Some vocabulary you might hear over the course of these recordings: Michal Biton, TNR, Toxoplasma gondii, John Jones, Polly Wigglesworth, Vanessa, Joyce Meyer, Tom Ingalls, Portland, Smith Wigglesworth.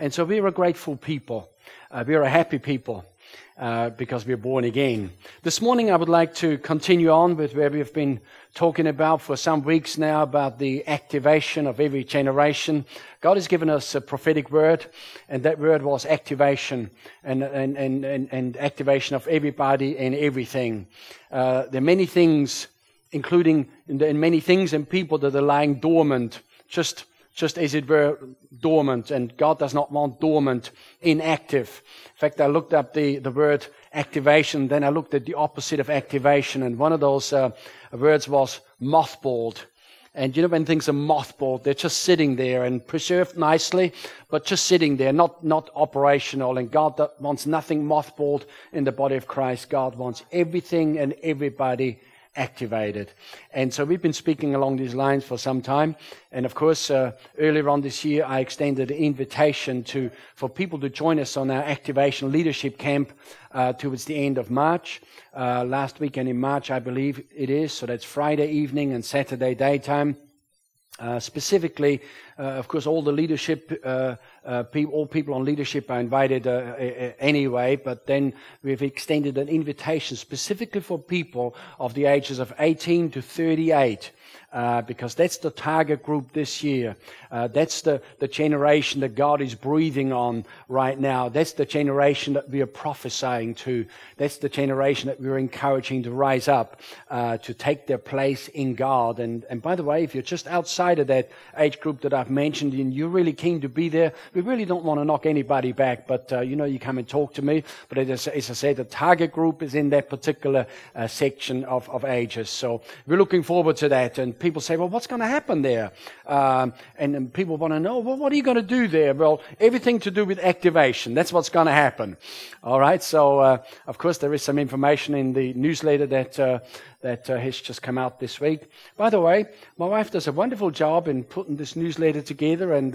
And so we're a grateful people. We're a happy people because we're born again. This morning I would like to continue on with where we've been talking about for some weeks now about the activation of every generation. God has given us a prophetic word, and that word was activation, and activation of everybody and everything. There are many things, including in many things and people that are lying dormant, just as it were, dormant, and God does not want dormant, inactive. In fact, I looked up the word activation, then I looked at the opposite of activation, and one of those words was mothballed. And you know, when things are mothballed, they're just sitting there and preserved nicely, but just sitting there, not operational. And God wants nothing mothballed in the body of Christ. God wants everything and everybody activated. And so we've been speaking along these lines for some time. And of course, earlier on this year, I extended an invitation for people to join us on our activation leadership camp towards the end of March. Last weekend in March, I believe it is. So that's Friday evening and Saturday daytime. Specifically, of course, all the leadership, all people on leadership are invited anyway, but then we've extended an invitation specifically for people of the ages of 18 to 38. Because that's the target group this year. That's the generation that God is breathing on right now. That's the generation that we are prophesying to. That's the generation that we're encouraging to rise up, to take their place in God. And by the way, if you're just outside of that age group that I've mentioned and you're really keen to be there, we really don't want to knock anybody back, but you come and talk to me. But as I said, the target group is in that particular section of ages. So we're looking forward to that. And people say, well, what's going to happen there? And people want to know, well, what are you going to do there? Well, everything to do with activation. That's what's going to happen. All right. So, of course, there is some information in the newsletter that has just come out this week. By the way, my wife does a wonderful job in putting this newsletter together, and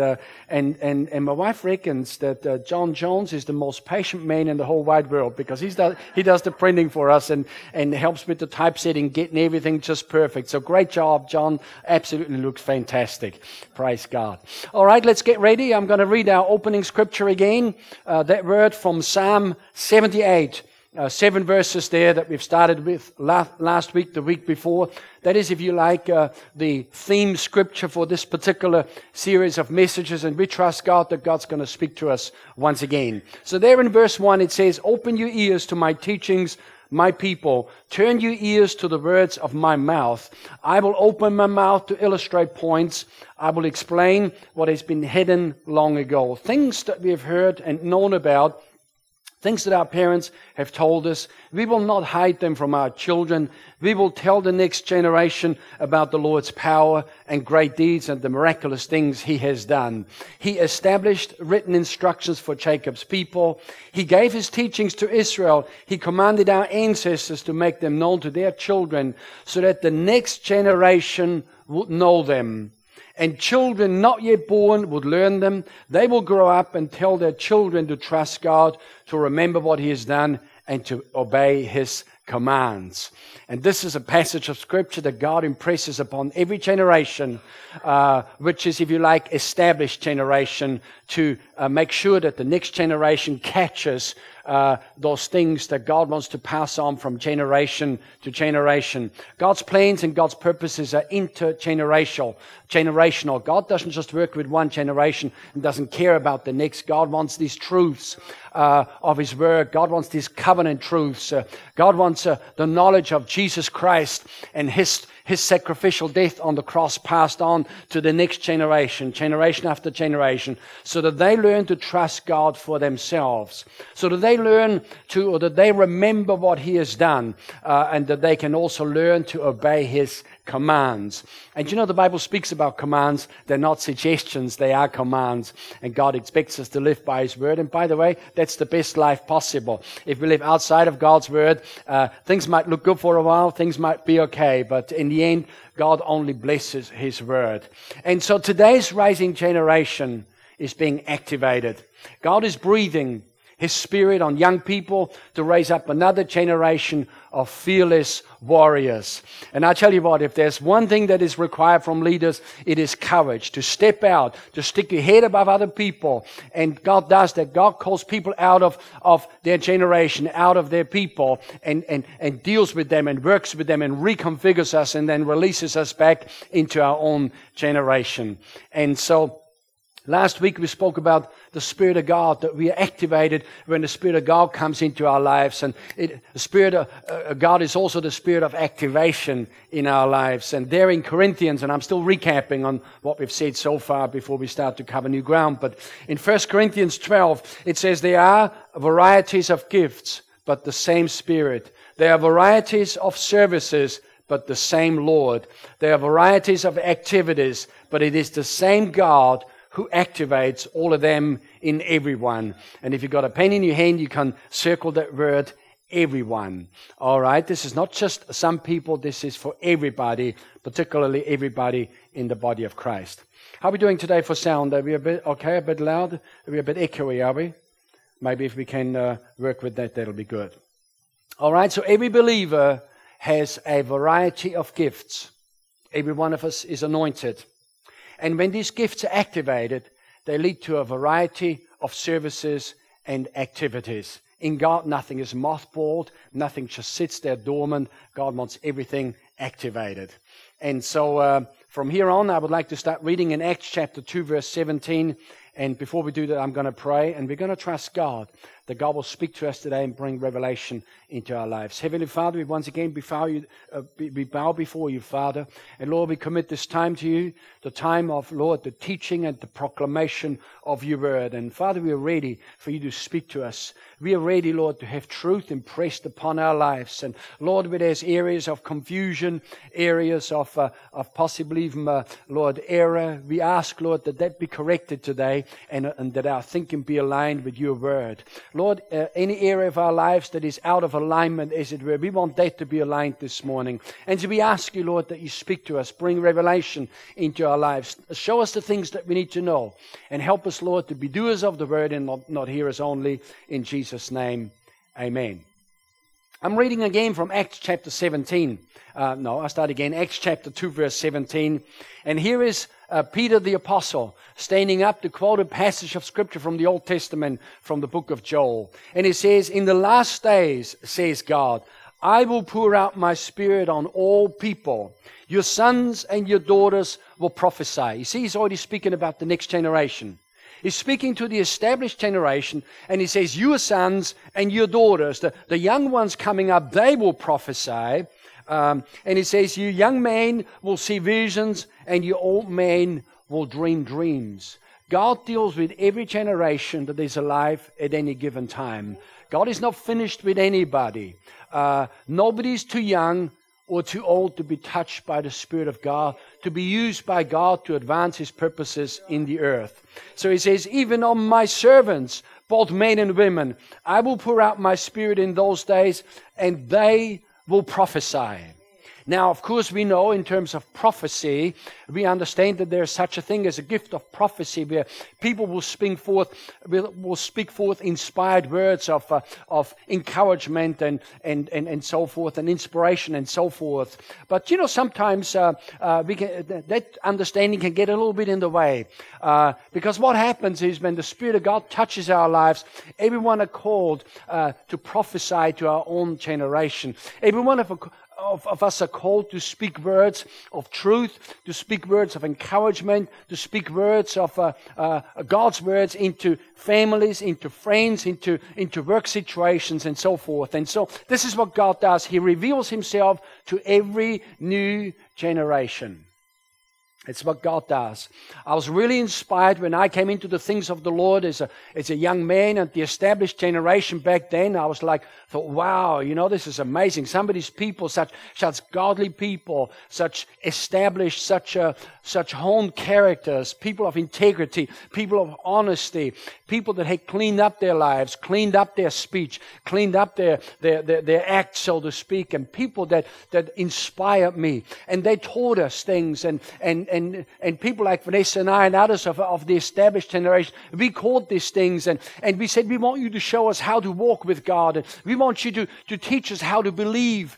my wife reckons that John Jones is the most patient man in the whole wide world, because he does the printing for us and helps with the typesetting, getting everything just perfect. So great job, John. Absolutely looks fantastic. Praise God. All right, let's get ready. I'm going to read our opening scripture again. That word from Psalm 78. 7 verses there that we've started with last week, the week before. That is, if you like, the theme scripture for this particular series of messages, and we trust God that God's going to speak to us once again. So there in verse 1 it says, "Open your ears to my teachings, my people. Turn your ears to the words of my mouth. I will open my mouth to illustrate points. I will explain what has been hidden long ago." Things that we have heard and known about, things that our parents have told us, we will not hide them from our children. We will tell the next generation about the Lord's power and great deeds and the miraculous things he has done. He established written instructions for Jacob's people. He gave his teachings to Israel. He commanded our ancestors to make them known to their children so that the next generation would know them. And children not yet born would learn them. They will grow up and tell their children to trust God, to remember what he has done, and to obey his commands. And this is a passage of scripture that God impresses upon every generation, which is, if you like, established generation, to make sure that the next generation catches those things that God wants to pass on from generation to generation. God's plans and God's purposes are intergenerational. God doesn't just work with one generation and doesn't care about the next. God wants these truths of his word. God wants these covenant truths. God wants the knowledge of Jesus Christ and his sacrificial death on the cross passed on to the next generation, generation after generation, so that they learn to trust God for themselves, so that they learn to, or that they remember what he has done, and that they can also learn to obey his commands. And you know, the Bible speaks about commands. They're not suggestions, they are commands. And God expects us to live by his word. And by the way, that's the best life possible. If we live outside of God's word, things might look good for a while, things might be okay, but in the end, God only blesses his word. And so today's rising generation is being activated. God is breathing. His Spirit on young people to raise up another generation of fearless warriors. And I tell you what, if there's one thing that is required from leaders, it is courage to step out, to stick your head above other people. And God does that. God calls people out of their generation, out of their people, and deals with them and works with them and reconfigures us and then releases us back into our own generation. And so last week we spoke about the Spirit of God, that we are activated when the Spirit of God comes into our lives. And the Spirit of God is also the Spirit of activation in our lives. And there in Corinthians, and I'm still recapping on what we've said so far before we start to cover new ground, but in 1 Corinthians 12, it says, there are varieties of gifts, but the same Spirit. There are varieties of services, but the same Lord. There are varieties of activities, but it is the same God who activates all of them in everyone. And if you've got a pen in your hand, you can circle that word, everyone. All right, this is not just some people, this is for everybody, particularly everybody in the body of Christ. How are we doing today for sound? Are we a bit okay, a bit loud? Are we a bit echoey, are we? Maybe if we can work with that, that'll be good. All right, so every believer has a variety of gifts. Every one of us is anointed. And when these gifts are activated, they lead to a variety of services and activities. In God, nothing is mothballed. Nothing just sits there dormant. God wants everything activated. And so from here on, I would like to start reading in Acts chapter 2, verse 17. And before we do that, I'm going to pray. And we're going to trust God that God will speak to us today and bring revelation into our lives. Heavenly Father, we once again bow before you, Father. And Lord, we commit this time to you, the time of, Lord, the teaching and the proclamation of your word. And Father, we are ready for you to speak to us. We are ready, Lord, to have truth impressed upon our lives. And Lord, where there's areas of confusion, areas of possibly even, Lord, error, we ask, Lord, that be corrected today and that our thinking be aligned with your word. Lord, any area of our lives that is out of alignment, as it were, we want that to be aligned this morning. And so we ask you, Lord, that you speak to us, bring revelation into our lives. Show us the things that we need to know and help us, Lord, to be doers of the word and not hearers only. In Jesus' name, amen. I'm reading again from Acts chapter 17. Acts chapter 2, verse 17. And here is Peter the Apostle, standing up to quote a passage of Scripture from the Old Testament, from the book of Joel. And he says, in the last days, says God, I will pour out my Spirit on all people. Your sons and your daughters will prophesy. You see, he's already speaking about the next generation. He's speaking to the established generation, and he says, your sons and your daughters, the young ones coming up, they will prophesy. And he says, you young men will see visions, and you old men will dream dreams. God deals with every generation that is alive at any given time. God is not finished with anybody. Nobody's too young or too old to be touched by the Spirit of God, to be used by God to advance His purposes in the earth. So he says, even on my servants, both men and women, I will pour out my Spirit in those days, and they will prophesy. Now, of course, we know in terms of prophecy, we understand that there is such a thing as a gift of prophecy, where people will speak forth inspired words of encouragement and so forth, and inspiration and so forth. But you know, sometimes that understanding can get a little bit in the way, because what happens is when the Spirit of God touches our lives, everyone are called to prophesy to our own generation. Everyone of us are called to speak words of truth, to speak words of encouragement, to speak words of God's words into families, into friends, into work situations, and so forth. And so this is what God does. He reveals Himself to every new generation. It's what God does. I was really inspired when I came into the things of the Lord as a young man, and the established generation back then, I was like, thought, wow, you know, this is amazing. Some of these people, such godly people, such established, such honed characters, people of integrity, people of honesty, people that had cleaned up their lives, cleaned up their speech, cleaned up their act, so to speak, and people that inspired me. And they taught us things and and people like Vanessa and I and others of the established generation, we caught these things and we said, we want you to show us how to walk with God. We want you to teach us how to believe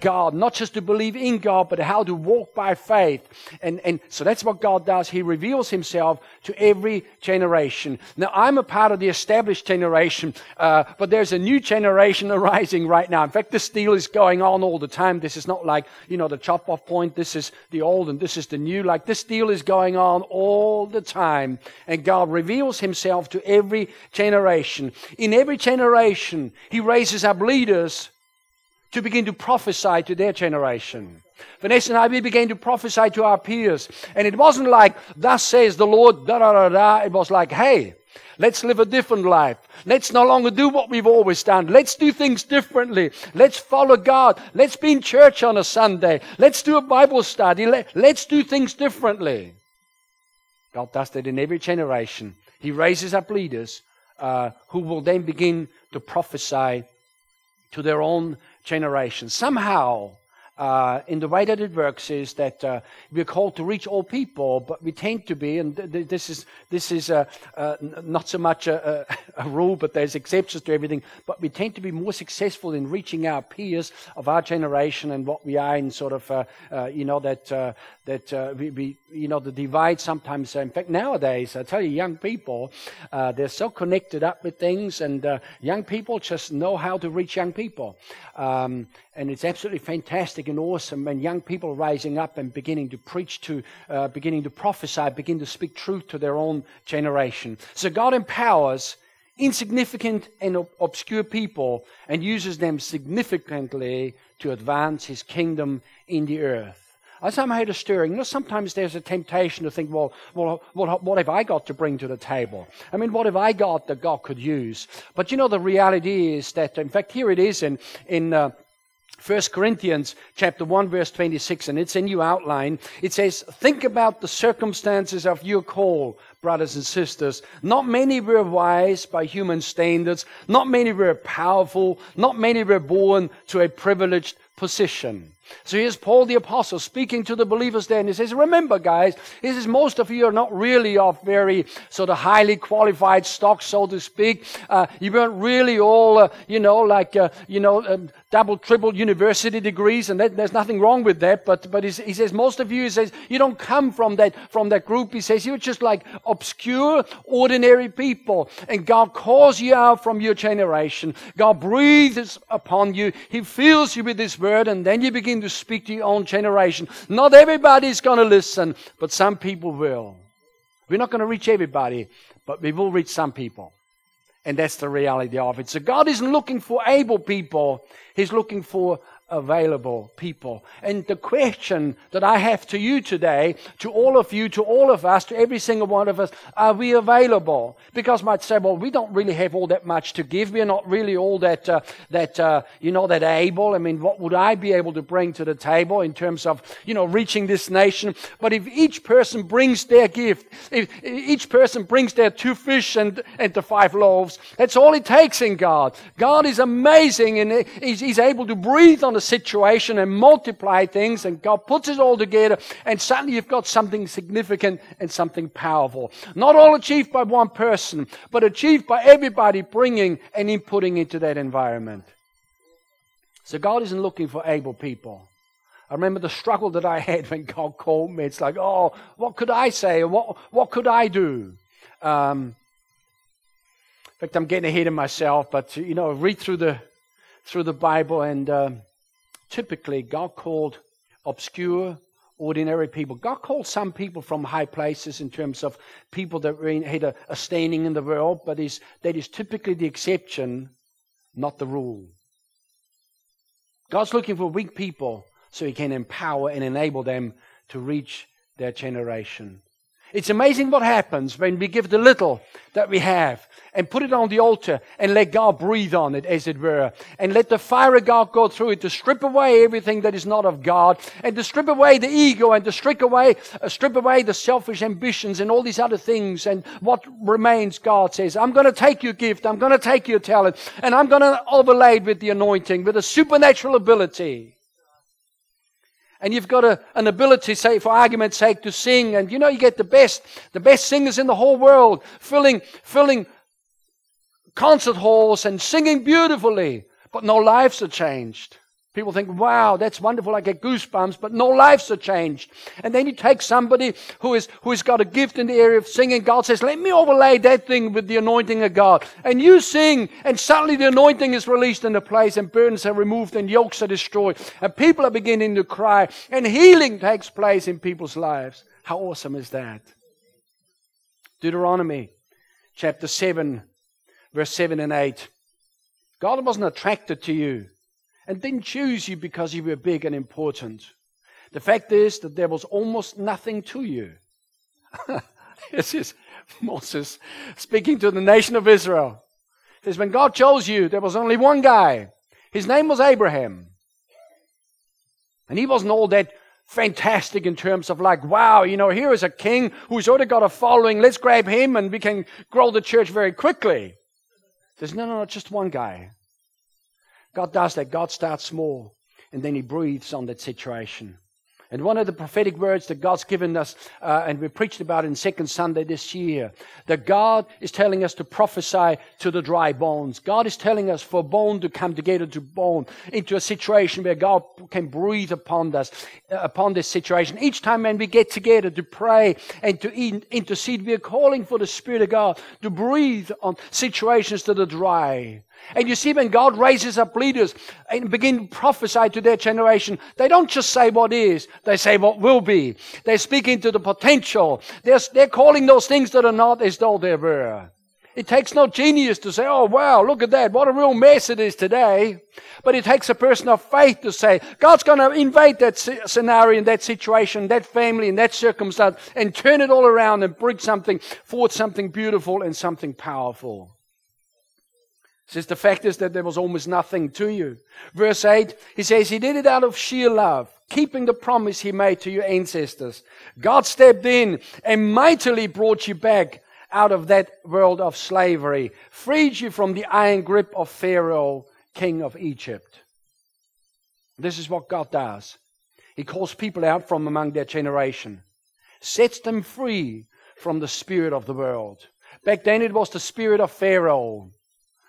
God, not just to believe in God, but how to walk by faith. And so that's what God does. He reveals himself to every generation. Now, I'm a part of the established generation, but there's a new generation arising right now. In fact, this deal is going on all the time. This is not like, the chop-off point. This is the old and this is the new. Like, this deal is going on all the time. And God reveals himself to every generation. In every generation, he raises up leaders to begin to prophesy to their generation. Vanessa and I, we began to prophesy to our peers. And it wasn't like, thus says the Lord, da-da-da-da. It was like, hey, let's live a different life. Let's no longer do what we've always done. Let's do things differently. Let's follow God. Let's be in church on a Sunday. Let's do a Bible study. Let's do things differently. God does that in every generation. He raises up leaders who will then begin to prophesy to their own generation. Somehow, in the way that it works is that we're called to reach all people, but we tend to be, and this is not so much a rule, but there's exceptions to everything, but we tend to be more successful in reaching our peers of our generation and what we are in sort of, the divide sometimes. In fact, nowadays, I tell you, young people, they're so connected up with things, and young people just know how to reach young people. And it's absolutely fantastic and awesome when young people rising up and beginning to preach to, beginning to prophesy, begin to speak truth to their own generation. So God empowers insignificant and obscure people and uses them significantly to advance his kingdom in the earth. I somehow had a stirring. Sometimes there's a temptation to think, well, what have I got to bring to the table? I mean, what have I got that God could use? But the reality is that, in fact, here it is in 1 Corinthians chapter 1, verse 26, and it's in your outline. It says, think about the circumstances of your call, brothers and sisters. Not many were wise by human standards. Not many were powerful. Not many were born to a privileged position. So here's Paul the Apostle speaking to the believers there, and he says, remember, guys, he says, most of you are not really of very sort of highly qualified stock, so to speak. You weren't really all, double, triple university degrees, and there's nothing wrong with that. But he says, most of you, he says, you don't come from that group. He says, you're just like obscure, ordinary people. And God calls you out from your generation. God breathes upon you. He fills you with his word, and then you begin to speak to your own generation. Not everybody's going to listen, but some people will. We're not going to reach everybody, but we will reach some people. And that's the reality of it. So God isn't looking for able people. He's looking for available people. And the question that I have to you today, to all of you, to all of us, to every single one of us, are we available? Because might say, well, we don't really have all that much to give. We're not really all that able. I mean, what would I be able to bring to the table in terms of, reaching this nation? But if each person brings their gift, if each person brings their 2 fish and the 5 loaves, that's all it takes in God. God is amazing, and He's able to breathe on the situation and multiply things, and God puts it all together, and suddenly you've got something significant and something powerful. Not all achieved by one person, but achieved by everybody bringing and inputting into that environment. So God isn't looking for able people. I remember the struggle that I had when God called me. It's like, oh, what could I say? What could I do? In fact, I'm getting ahead of myself, but read through the Bible, and typically God called obscure, ordinary people. God called some people from high places in terms of people that had a standing in the world, but that is typically the exception, not the rule. God's looking for weak people so he can empower and enable them to reach their generation. It's amazing what happens when we give the little that we have and put it on the altar and let God breathe on it, as it were, and let the fire of God go through it to strip away everything that is not of God, and to strip away the ego, and to strip away the selfish ambitions and all these other things. And what remains, God says, I'm going to take your gift, I'm going to take your talent, and I'm going to overlay it with the anointing, with a supernatural ability. and you've got an ability, say, for argument's sake, to sing, and you get the best singers in the whole world filling concert halls and singing beautifully, but no lives are changed. People think, wow, that's wonderful, I get goosebumps, but no lives are changed. And then you take somebody who has got a gift in the area of singing. God says, let me overlay that thing with the anointing of God. And you sing, and suddenly the anointing is released in the place, and burdens are removed, and yokes are destroyed, and people are beginning to cry, and healing takes place in people's lives. How awesome is that? Deuteronomy chapter 7, verse 7 and 8. God wasn't attracted to you and didn't choose you because you were big and important. The fact is that there was almost nothing to you. This is Moses speaking to the nation of Israel. He says, when God chose you, there was only one guy. His name was Abraham. And he wasn't all that fantastic in terms of like, wow, here is a king who's already got a following. Let's grab him and we can grow the church very quickly. He says, no, just one guy. God does that. God starts small, and then He breathes on that situation. And one of the prophetic words that God's given us, and we preached about in Second Sunday this year, that God is telling us to prophesy to the dry bones. God is telling us for bone to come together to bone into a situation where God can breathe upon us, upon this situation. Each time when we get together to pray and to intercede, we are calling for the Spirit of God to breathe on situations that are dry. And you see, when God raises up leaders and begin to prophesy to their generation, they don't just say what is, they say what will be. They speak into the potential. They're calling those things that are not as though they were. It takes no genius to say, oh, wow, look at that. What a real mess it is today. But it takes a person of faith to say, God's going to invade that scenario and that situation, that family and that circumstance, and turn it all around and bring something forth, something beautiful and something powerful. Says the fact is that there was almost nothing to you. Verse 8, he says, He did it out of sheer love, keeping the promise He made to your ancestors. God stepped in and mightily brought you back out of that world of slavery, freed you from the iron grip of Pharaoh, king of Egypt. This is what God does. He calls people out from among their generation, sets them free from the spirit of the world. Back then it was the spirit of Pharaoh,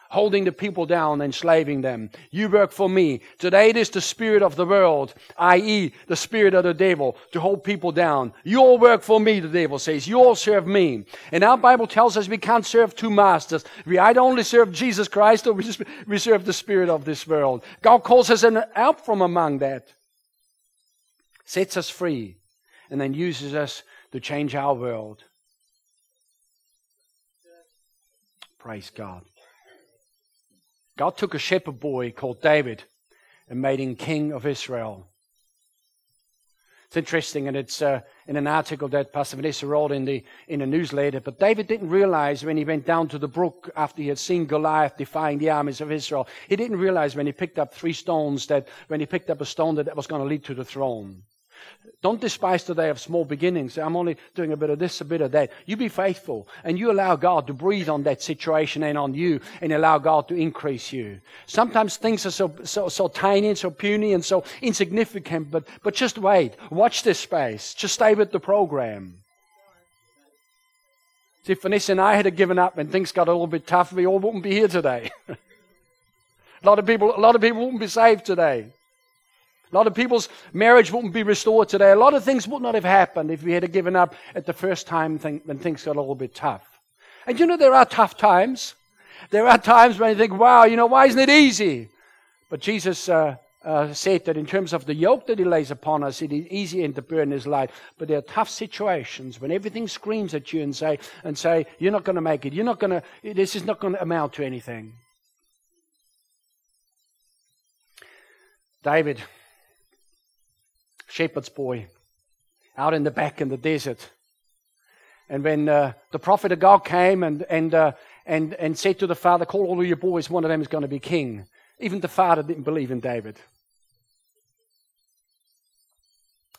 holding the people down, enslaving them. You work for me. Today it is the spirit of the world, i.e. the spirit of the devil, to hold people down. You all work for me, the devil says. You all serve me. And our Bible tells us we can't serve two masters. We either only serve Jesus Christ or we serve the spirit of this world. God calls us out from among that, sets us free, and then uses us to change our world. Praise God. God took a shepherd boy called David and made him king of Israel. It's interesting, and it's in an article that Pastor Vanessa wrote in a newsletter, but David didn't realize when he went down to the brook after he had seen Goliath defying the armies of Israel, he didn't realize when he picked up a stone that was going to lead to the throne. Don't despise the day of small beginnings. I'm only doing a bit of this, a bit of that. You be faithful, and you allow God to breathe on that situation and on you, and allow God to increase you. Sometimes things are so tiny and so puny and so insignificant, but just wait. Watch this space. Just stay with the program. See, if Vanessa and I had given up and things got a little bit tough, we all wouldn't be here today. A lot of people wouldn't be saved today. A lot of people's marriage wouldn't be restored today. A lot of things would not have happened if we had given up at the first time when things got a little bit tough. And there are tough times. There are times when you think, wow, why isn't it easy? But Jesus said that in terms of the yoke that He lays upon us, it is easy and the burden is light. But there are tough situations when everything screams at you and say you're not going to make it. This is not going to amount to anything. David, shepherd's boy, out in the back in the desert, and when the prophet of God came and said to the father, "Call all of your boys; one of them is going to be king." Even the father didn't believe in David.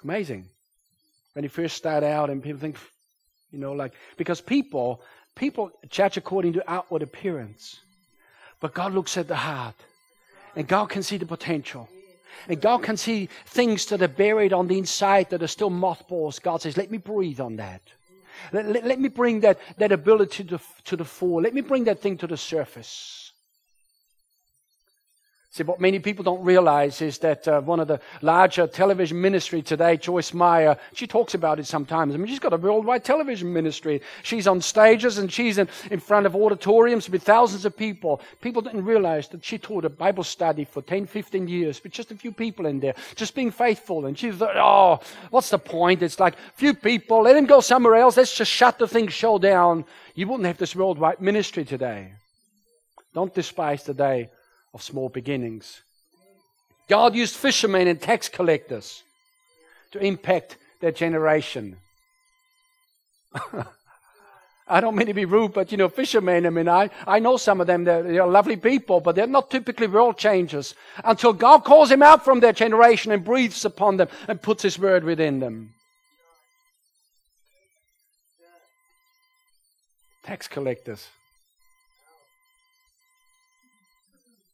Amazing. When he first started out, and people think, because people judge according to outward appearance, but God looks at the heart, and God can see the potential. And God can see things that are buried on the inside that are still mothballs. God says, let me breathe on that. Let me bring that ability to the fore. Let me bring that thing to the surface. See, what many people don't realize is that one of the larger television ministry today, Joyce Meyer, she talks about it sometimes. I mean, she's got a worldwide television ministry. She's on stages and she's in front of auditoriums with thousands of people. People didn't realize that she taught a Bible study for 10, 15 years with just a few people in there, just being faithful. And she thought, oh, what's the point? It's like, few people, let them go somewhere else. Let's just shut the thing show down. You wouldn't have this worldwide ministry today. Don't despise the day of small beginnings. God used fishermen and tax collectors to impact their generation. I don't mean to be rude, but you know, fishermen, I mean, I know some of them, they're lovely people, but they're not typically world changers until God calls them out from their generation and breathes upon them and puts His word within them. Tax collectors.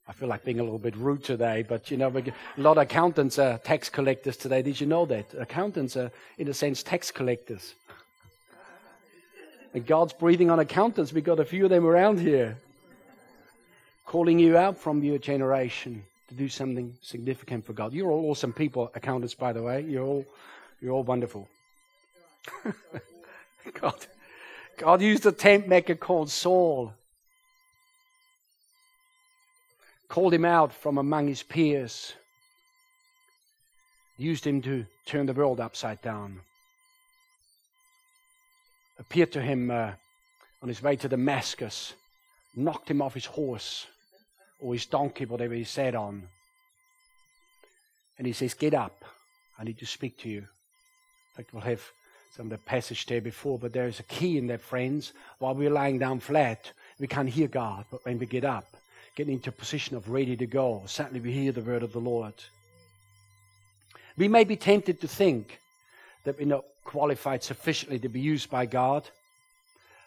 I feel like being a little bit rude today, but you know, a lot of accountants are tax collectors today. Did you know that? Accountants are, in a sense, tax collectors. And God's breathing on accountants. We've got a few of them around here. Calling you out from your generation to do something significant for God. You're all awesome people, accountants, by the way. You're all wonderful. God used a tent maker called Saul. Called him out from among his peers, used him to turn the world upside down, appeared to him on his way to Damascus, knocked him off his horse or his donkey, whatever he sat on, and he says, get up, I need to speak to you. In fact, we'll have some of the passage there before, but there is a key in that, friends. While we're lying down flat, we can't hear God, but when we get up, get into a position of ready to go, suddenly we hear the word of the Lord. We may be tempted to think that we're not qualified sufficiently to be used by God,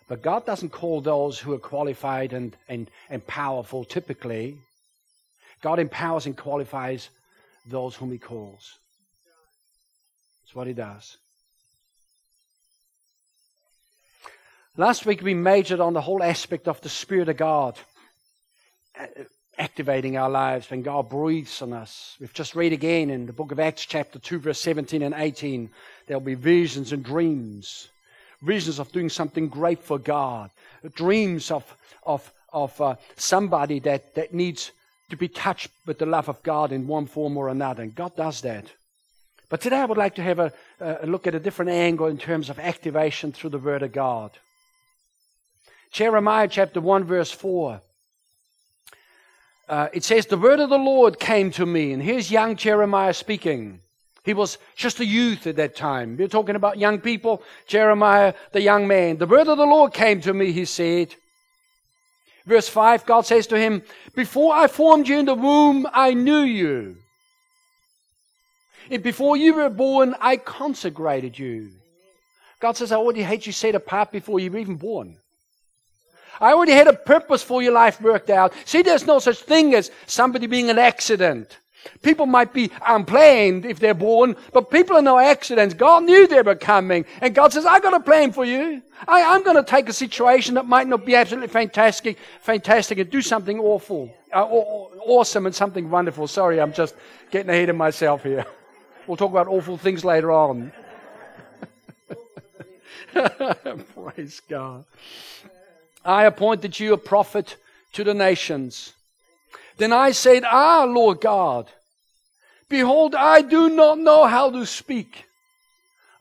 but God doesn't call those who are qualified and powerful typically. God empowers and qualifies those whom He calls. That's what He does. Last week we majored on the whole aspect of the Spirit of God activating our lives when God breathes on us. We've just read again in the book of Acts chapter 2 verse 17 and 18. There'll be visions and dreams. Visions of doing something great for God. Dreams of somebody that needs to be touched with the love of God in one form or another. And God does that. But today I would like to have a look at a different angle in terms of activation through the Word of God. Jeremiah chapter 1 verse 4. It says, the word of the Lord came to me. And here's young Jeremiah speaking. He was just a youth at that time. We're talking about young people. Jeremiah, the young man. The word of the Lord came to me, he said. Verse 5, God says to him, before I formed you in the womb, I knew you. And before you were born, I consecrated you. God says, I already had you set apart before you were even born. I already had a purpose for your life worked out. See, there's no such thing as somebody being an accident. People might be unplanned if they're born, but people are no accidents. God knew they were coming. And God says, I got a plan for you. I'm going to take a situation that might not be absolutely fantastic, and do something awesome and something wonderful. Sorry, I'm just getting ahead of myself here. We'll talk about awful things later on. Praise God. I appointed you a prophet to the nations. Then I said, Ah, Lord God, behold, I do not know how to speak.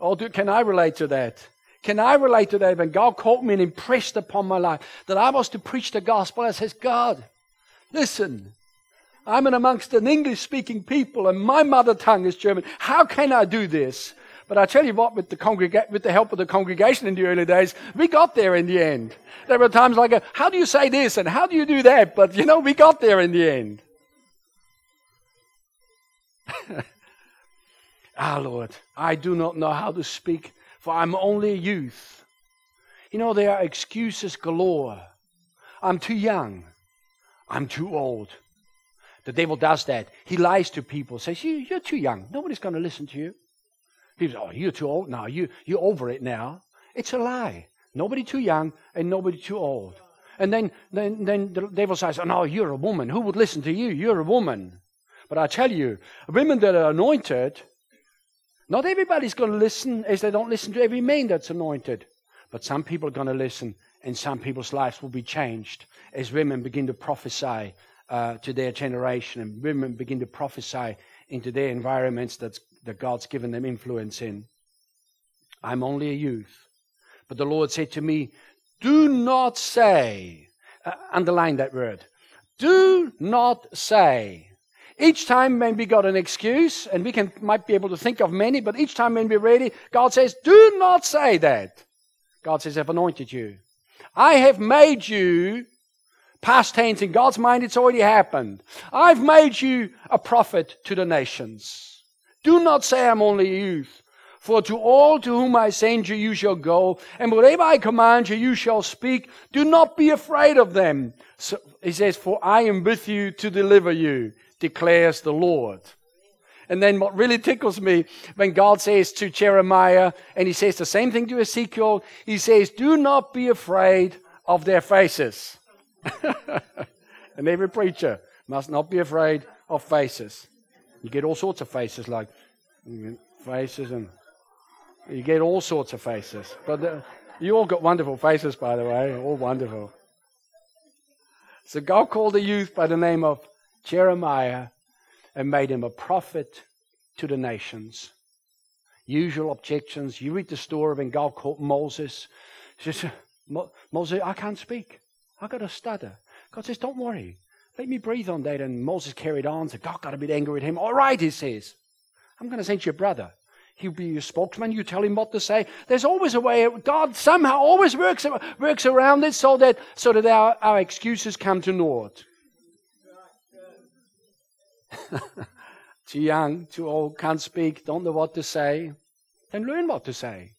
Oh, can I relate to that? Can I relate to that when God called me and impressed upon my life that I was to preach the gospel? I says, God, listen, I'm in amongst an English-speaking people and my mother tongue is German. How can I do this? But I tell you what, with the help of the congregation in the early days, we got there in the end. There were times like, how do you say this and how do you do that? But, you know, we got there in the end. Ah, Lord, I do not know how to speak, for I'm only a youth. You know, there are excuses galore. I'm too young. I'm too old. The devil does that. He lies to people. Says, you're too young. Nobody's going to listen to you. People say, you're too old now. You're over it now. It's a lie. Nobody too young and nobody too old. And then the devil says, oh, no, you're a woman. Who would listen to you? You're a woman. But I tell you, women that are anointed, not everybody's going to listen, as they don't listen to every man that's anointed. But some people are going to listen, and some people's lives will be changed as women begin to prophesy to their generation, and women begin to prophesy into their environments that God's given them influence in. I'm only a youth. But the Lord said to me, do not say, underline that word, do not say. Each time when we got an excuse, and we might be able to think of many, but each time when we're ready, God says, do not say that. God says, I've anointed you. I have made you, past tense, in God's mind it's already happened. I've made you a prophet to the nations. Do not say I'm only a youth. For to all to whom I send you, you shall go. And whatever I command you, you shall speak. Do not be afraid of them. So he says, for I am with you to deliver you, declares the Lord. And then what really tickles me, when God says to Jeremiah, and he says the same thing to Ezekiel, he says, do not be afraid of their faces. And every preacher must not be afraid of faces. You get all sorts of faces, like faces and... You get all sorts of faces. But you all got wonderful faces, by the way. All wonderful. So God called a youth by the name of Jeremiah and made him a prophet to the nations. Usual objections. You read the story when God called Moses. He says, Moses, I can't speak. I got a stutter. God says, don't worry. Let me breathe on that. And Moses carried on. So God got a bit angry at him. All right, he says. I'm going to send you a brother. He'll be your spokesman. You tell him what to say. There's always a way. God somehow always works around it so that our excuses come to naught. Too young, too old, can't speak, don't know what to say. Then learn what to say.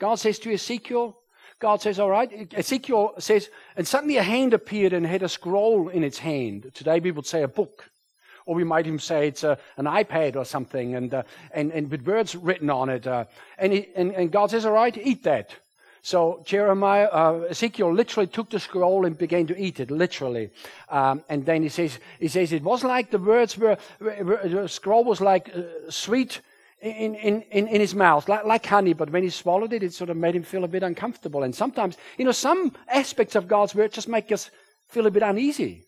God says to Ezekiel, all right. Ezekiel says, and suddenly a hand appeared and had a scroll in its hand. Today we would say a book. Or we might even say it's an iPad or something, and with words written on it. And God says, all right, eat that. So Ezekiel literally took the scroll and began to eat it, literally. And then he says it was like the words were the scroll was like sweet in his mouth, like honey. But when he swallowed it, it sort of made him feel a bit uncomfortable. And sometimes, some aspects of God's word just make us feel a bit uneasy.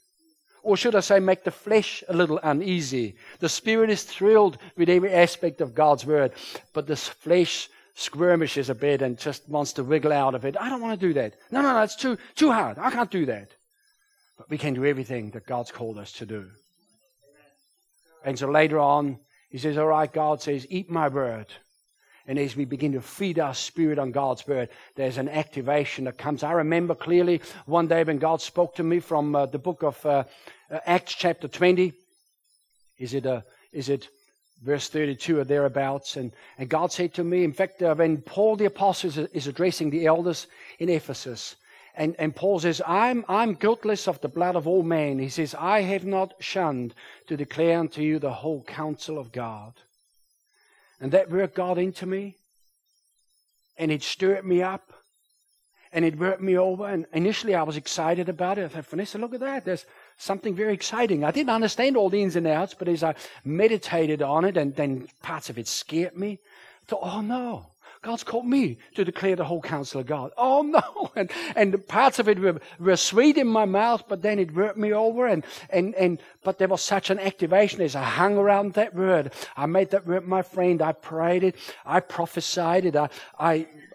Or should I say, make the flesh a little uneasy. The spirit is thrilled with every aspect of God's word, but the flesh squirmishes a bit and just wants to wiggle out of it. I don't want to do that. No, it's too hard. I can't do that. But we can do everything that God's called us to do. And so later on, he says, all right, God says, eat my word. And as we begin to feed our spirit on God's word, there's an activation that comes. I remember clearly one day when God spoke to me from the book of Acts chapter 20. Is it verse 32 or thereabouts? And God said to me, in fact, when Paul the Apostle is addressing the elders in Ephesus, and Paul says, I'm guiltless of the blood of all men. He says, I have not shunned to declare unto you the whole counsel of God. And that word got into me, and it stirred me up, and it worked me over. And initially I was excited about it. I thought, Vanessa, look at that. There's something very exciting. I didn't understand all the ins and outs, but as I meditated on it, and then parts of it scared me, I thought, oh no, God's called me to declare the whole counsel of God. Oh no. And parts of it were sweet in my mouth, but then it worked me over. But there was such an activation as I hung around that word. I made that word my friend. I prayed it. I prophesied it. And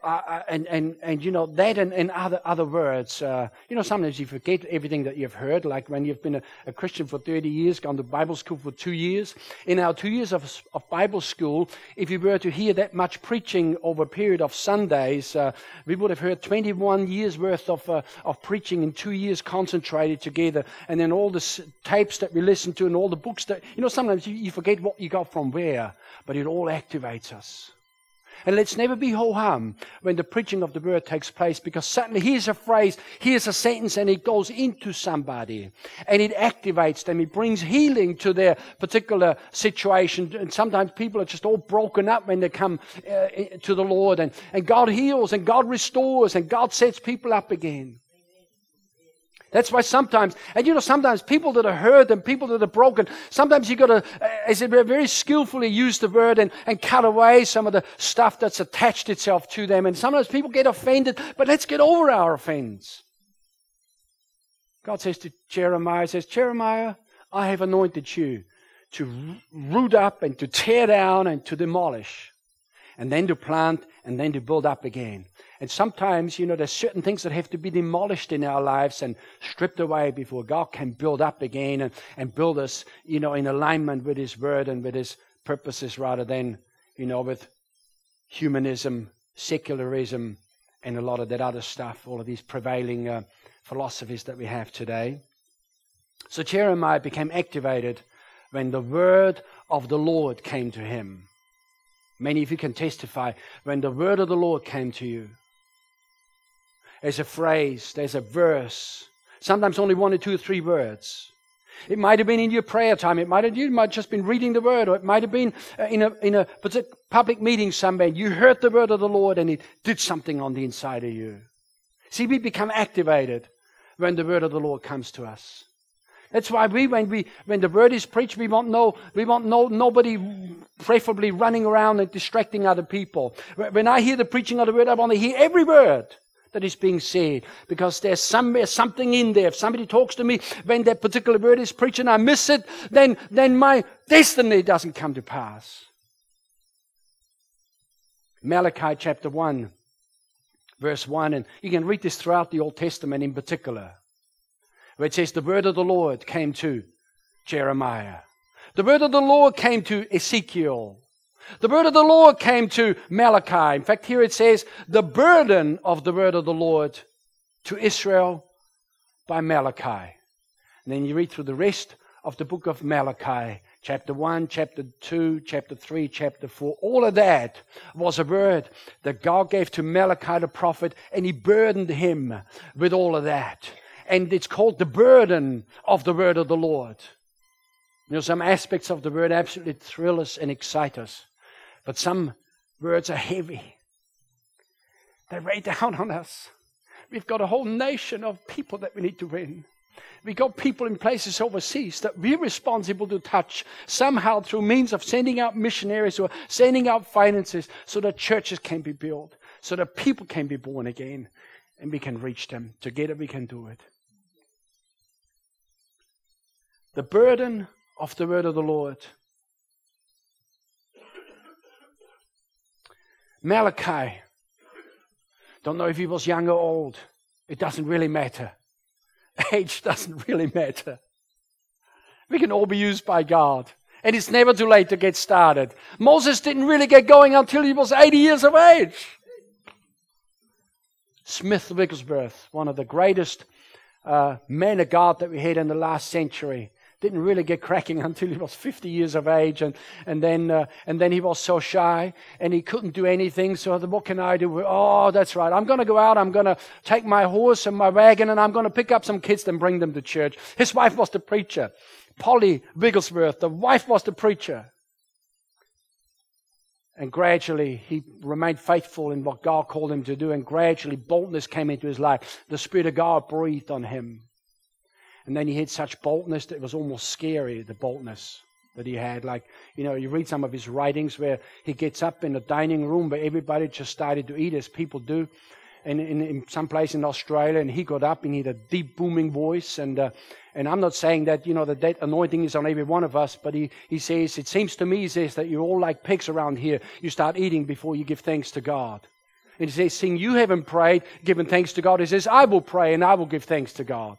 other words. Sometimes you forget everything that you've heard, like when you've been a Christian for 30 years, gone to Bible school for 2 years. In our 2 years of Bible school, if you were to hear that much preaching over a period of Sundays, we would have heard 21 years worth of preaching in 2 years concentrated together. And then all the tapes that we listen to and all the books that, sometimes you forget what you got from where, but it all activates us. And let's never be ho-hum when the preaching of the word takes place, because suddenly here's a phrase, here's a sentence, and it goes into somebody and it activates them. It brings healing to their particular situation. And sometimes people are just all broken up when they come to the Lord, and God heals and God restores and God sets people up again. That's why sometimes, and you know, sometimes people that are hurt and people that are broken, sometimes you got to, as it were, very skillfully use the word and cut away some of the stuff that's attached itself to them. And sometimes people get offended, but let's get over our offense. God says to Jeremiah, Jeremiah, I have anointed you to root up and to tear down and to demolish, and then to plant and then to build up again. And sometimes, you know, there's certain things that have to be demolished in our lives and stripped away before God can build up again and build us, you know, in alignment with His Word and with His purposes, rather than, you know, with humanism, secularism, and a lot of that other stuff, all of these prevailing philosophies that we have today. So Jeremiah became activated when the Word of the Lord came to him. Many of you can testify when the Word of the Lord came to you. There's a phrase, there's a verse, sometimes only one or two or three words. It might have been in your prayer time, you might have just been reading the Word, or it might have been in a public meeting somewhere. You heard the Word of the Lord and it did something on the inside of you. See, we become activated when the Word of the Lord comes to us. That's why when the word is preached, we want nobody preferably running around and distracting other people. When I hear the preaching of the word, I want to hear every word that is being said, because there's somewhere something in there. If somebody talks to me when that particular word is preached and I miss it, then my destiny doesn't come to pass. Malachi chapter 1, verse 1, and you can read this throughout the Old Testament in particular, where it says the word of the Lord came to Jeremiah. The word of the Lord came to Ezekiel. The word of the Lord came to Malachi. In fact, here it says the burden of the word of the Lord to Israel by Malachi. And then you read through the rest of the book of Malachi, chapter 1, chapter 2, chapter 3, chapter 4. All of that was a word that God gave to Malachi the prophet, and He burdened him with all of that. And it's called the burden of the word of the Lord. You know, some aspects of the word absolutely thrill us and excite us. But some words are heavy. They weigh down on us. We've got a whole nation of people that we need to win. We've got people in places overseas that we're responsible to touch somehow through means of sending out missionaries or sending out finances so that churches can be built, so that people can be born again and we can reach them. Together we can do it. The burden of the word of the Lord. Malachi. Don't know if he was young or old. It doesn't really matter. Age doesn't really matter. We can all be used by God. And it's never too late to get started. Moses didn't really get going until he was 80 years of age. Smith Wigglesworth, one of the greatest men of God that we had in the last century, didn't really get cracking until he was 50 years of age, and then he was so shy and he couldn't do anything. So what can I do? Oh, that's right. I'm going to go out. I'm going to take my horse and my wagon, and I'm going to pick up some kids and bring them to church. His wife was the preacher, Polly Wigglesworth. The wife was the preacher, and gradually he remained faithful in what God called him to do, and gradually boldness came into his life. The Spirit of God breathed on him. And then he had such boldness that it was almost scary, the boldness that he had. Like, you know, you read some of his writings where he gets up in a dining room where everybody just started to eat as people do. And in some place in Australia, and he got up and he had a deep booming voice. And I'm not saying that, you know, that anointing is on every one of us, but he says, it seems to me, he says, that you're all like pigs around here. You start eating before you give thanks to God. And he says, seeing you haven't prayed, given thanks to God, he says, I will pray and I will give thanks to God.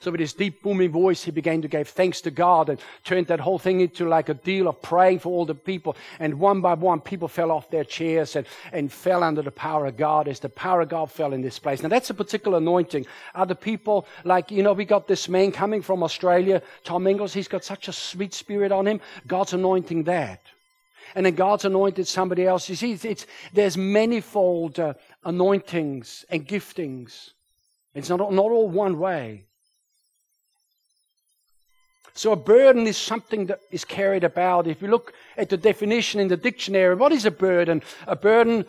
So with his deep booming voice, he began to give thanks to God and turned that whole thing into like a deal of praying for all the people. And one by one, people fell off their chairs and fell under the power of God as the power of God fell in this place. Now, that's a particular anointing. Other people, like, you know, we got this man coming from Australia, Tom Ingalls. He's got such a sweet spirit on him. God's anointing that. and then God's anointed somebody else. You see, there's manifold anointings and giftings. It's not all one way. So a burden is something that is carried about. If you look at the definition in the dictionary, what is a burden? A burden,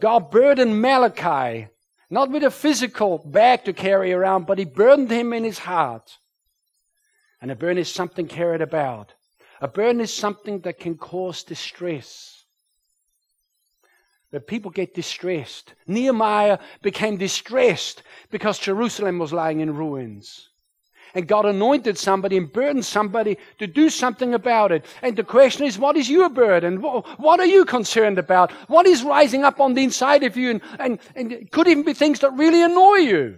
God burdened Malachi, not with a physical bag to carry around, but he burdened him in his heart. And a burden is something carried about. A burden is something that can cause distress. That people get distressed. Nehemiah became distressed because Jerusalem was lying in ruins. And God anointed somebody and burdened somebody to do something about it. And the question is, what is your burden? What are you concerned about? What is rising up on the inside of you? And it could even be things that really annoy you.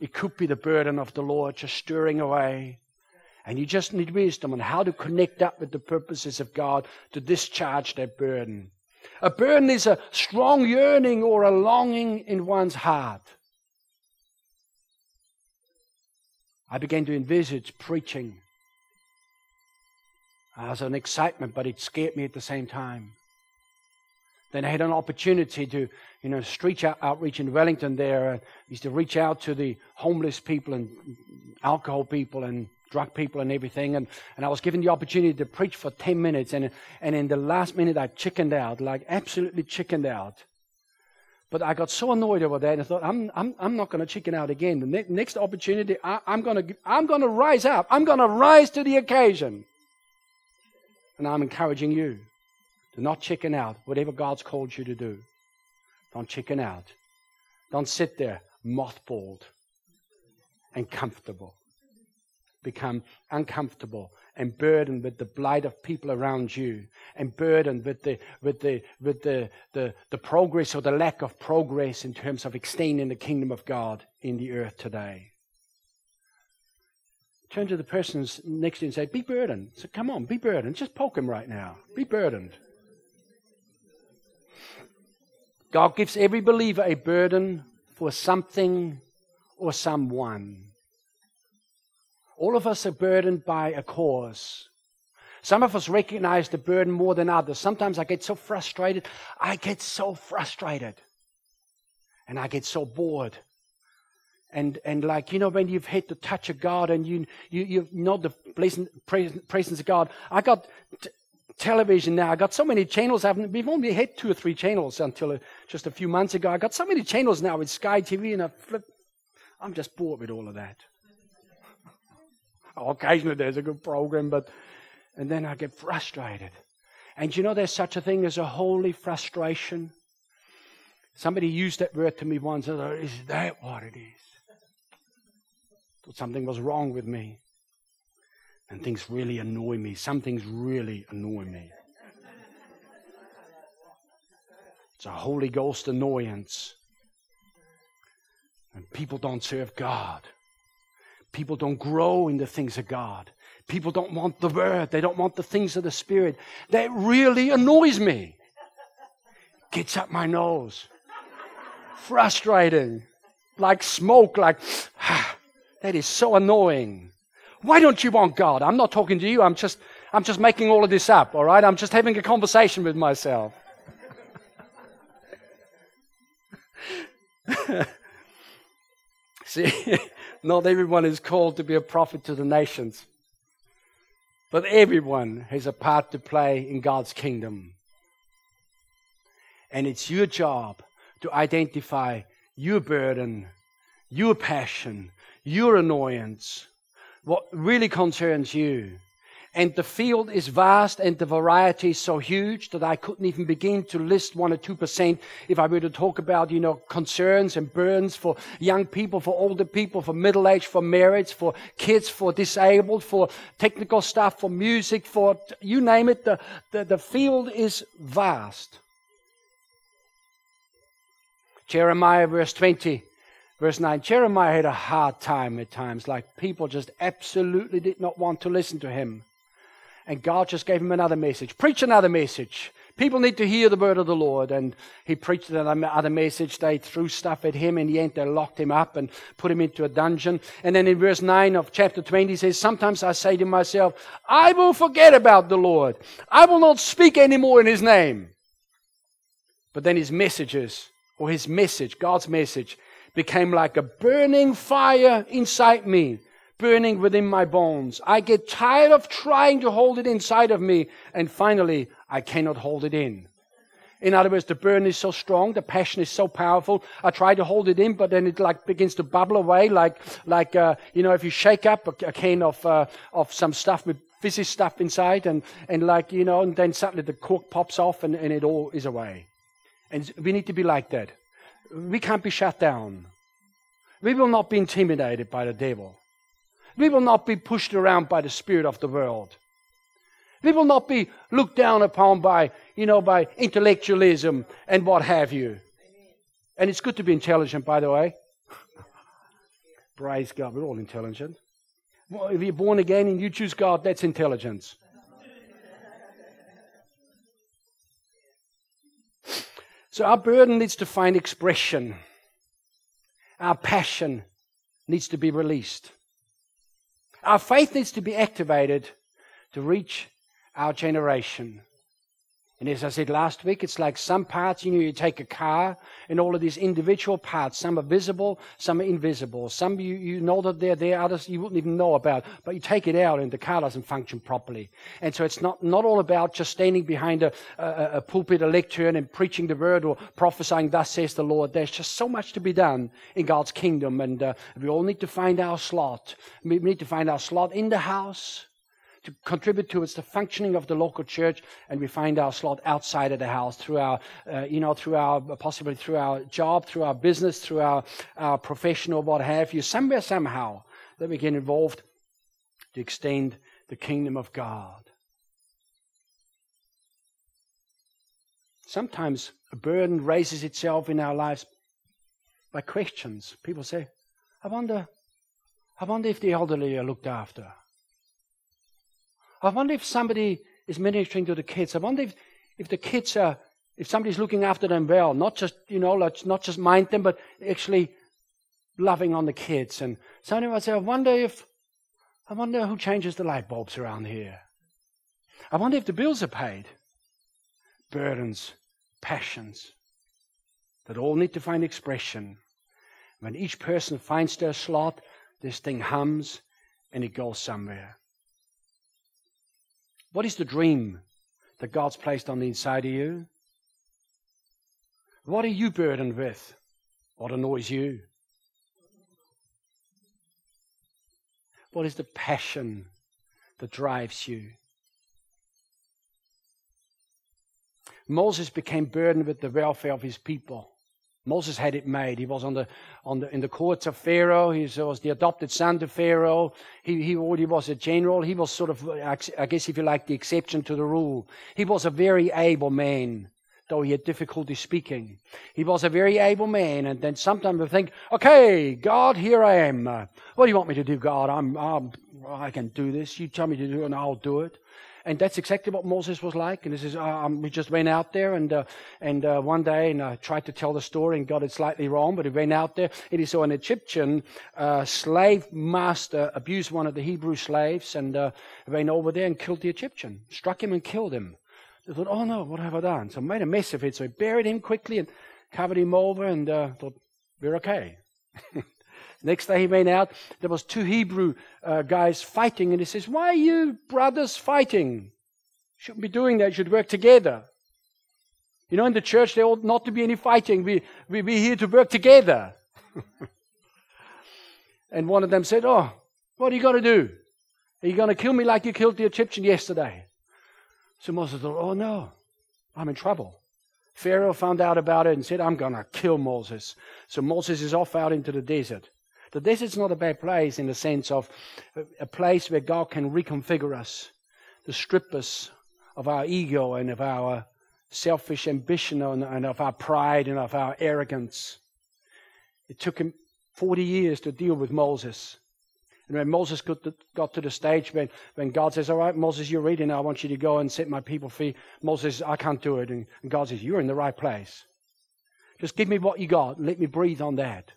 It could be the burden of the Lord just stirring away. And you just need wisdom on how to connect up with the purposes of God to discharge that burden. A burden is a strong yearning or a longing in one's heart. I began to envisage preaching as an excitement, but it scared me at the same time. Then I had an opportunity to, street outreach in Wellington there. I used to reach out to the homeless people and alcohol people and drug people and everything. And I was given the opportunity to preach for 10 minutes. And in the last minute, I chickened out, absolutely chickened out. But I got so annoyed over that, and I thought, I'm not going to chicken out again. The next opportunity, I'm going to rise up. I'm going to rise to the occasion. And I'm encouraging you to not chicken out. Whatever God's called you to do, don't chicken out. Don't sit there mothballed and comfortable. Become uncomfortable and burdened with the blight of people around you, and burdened with the progress or the lack of progress in terms of extending the kingdom of God in the earth today. Turn to the person next to you and say, be burdened. So come on, be burdened. Just poke him right now. Be burdened. God gives every believer a burden for something or someone. All of us are burdened by a cause. Some of us recognize the burden more than others. Sometimes I get so frustrated. And I get so bored. And when you've hit the touch of God and you know the presence of God. I got television now. I got so many channels. We've only had 2 or 3 channels until just a few months ago. I got so many channels now with Sky TV, and I'm just bored with all of that. Occasionally there's a good program, and then I get frustrated. And there's such a thing as a holy frustration. Somebody used that word to me once. Is that what it is? Thought something was wrong with me. And things really annoy me. Some things really annoy me. It's a Holy Ghost annoyance. And people don't serve God. People don't grow in the things of God. People don't want the Word. They don't want the things of the Spirit. That really annoys me. Gets up my nose. Frustrating. Like smoke. That is so annoying. Why don't you want God? I'm not talking to you. I'm just making all of this up, all right? I'm just having a conversation with myself. See? Not everyone is called to be a prophet to the nations. But everyone has a part to play in God's kingdom. And it's your job to identify your burden, your passion, your annoyance, what really concerns you. And the field is vast and the variety is so huge that I couldn't even begin to list 1 or 2% if I were to talk about, concerns and burdens for young people, for older people, for middle age, for marriage, for kids, for disabled, for technical stuff, for music, for you name it. The field is vast. Jeremiah verse 20. Verse 9, Jeremiah had a hard time at times, people just absolutely did not want to listen to him. And God just gave him another message. Preach another message. People need to hear the word of the Lord. And he preached it at a message. They threw stuff at him. In the end, they locked him up and put him into a dungeon. And then in verse 9 of chapter 20, he says, sometimes I say to myself, I will forget about the Lord. I will not speak anymore in his name. But then his message, God's message, became like a burning fire inside me, burning within my bones. I get tired of trying to hold it inside of me, and finally, I cannot hold it in. In other words, the burn is so strong, the passion is so powerful. I try to hold it in, but then it like begins to bubble away, like if you shake up a can of some stuff with fizzy stuff inside, and then suddenly the cork pops off, and it all is away. And we need to be like that. We can't be shut down. We will not be intimidated by the devil. We will not be pushed around by the spirit of the world. We will not be looked down upon by intellectualism and what have you. And it's good to be intelligent, by the way. Praise God, we're all intelligent. Well, if you're born again and you choose God, that's intelligence. So our burden needs to find expression. Our passion needs to be released. Our faith needs to be activated to reach our generation. And as I said last week, it's like some parts, you take a car and all of these individual parts, some are visible, some are invisible. Some you know that they're there, others you wouldn't even know about. But you take it out and the car doesn't function properly. And so it's not all about just standing behind a pulpit, a lectern and preaching the word or prophesying, thus says the Lord. There's just so much to be done in God's kingdom. And we all need to find our slot. We need to find our slot in the house, to contribute towards the functioning of the local church, and we find our slot outside of the house through our, possibly through our job, through our business, through our profession or what have you, somewhere, somehow, that we get involved to extend the kingdom of God. Sometimes a burden raises itself in our lives by questions. People say, I wonder if the elderly are looked after. I wonder if somebody is ministering to the kids. I wonder if the kids are, if somebody's looking after them well, not just mind them, but actually loving on the kids. And somebody might say, I wonder who changes the light bulbs around here. I wonder if the bills are paid. Burdens, passions, that all need to find expression. When each person finds their slot, this thing hums and it goes somewhere. What is the dream that God's placed on the inside of you? What are you burdened with? What annoys you? What is the passion that drives you? Moses became burdened with the welfare of his people. Moses had it made. He was in the courts of Pharaoh. He was the adopted son to Pharaoh. He already was a general. He was sort of, I guess if you like, the exception to the rule. He was a very able man, though he had difficulty speaking. He was a very able man. And then sometimes we think, okay, God, here I am. What do you want me to do, God? I can do this. You tell me to do it and I'll do it. And that's exactly what Moses was like. And this is, we just went out there and one day, and I tried to tell the story and got it slightly wrong, but he went out there and he saw an Egyptian slave master abuse one of the Hebrew slaves and went over there and killed the Egyptian, struck him and killed him. They thought, oh no, what have I done? So I made a mess of it. So he buried him quickly and covered him over and thought, we're okay. Next day he went out, there was two Hebrew guys fighting, and he says, why are you brothers fighting? Shouldn't be doing that, you should work together. You know, in the church there ought not to be any fighting, we're here to work together. And one of them said, oh, what are you going to do? Are you going to kill me like you killed the Egyptian yesterday? So Moses thought, oh no, I'm in trouble. Pharaoh found out about it and said, I'm going to kill Moses. So Moses is off out into the desert. The desert's not a bad place in the sense of a place where God can reconfigure us, to strip us of our ego and of our selfish ambition and of our pride and of our arrogance. It took him 40 years to deal with Moses. And when Moses got to the stage when God says, all right, Moses, you're reading. I want you to go and set my people free. Moses, I can't do it. And God says, you're in the right place. Just give me what you got. Let me breathe on that.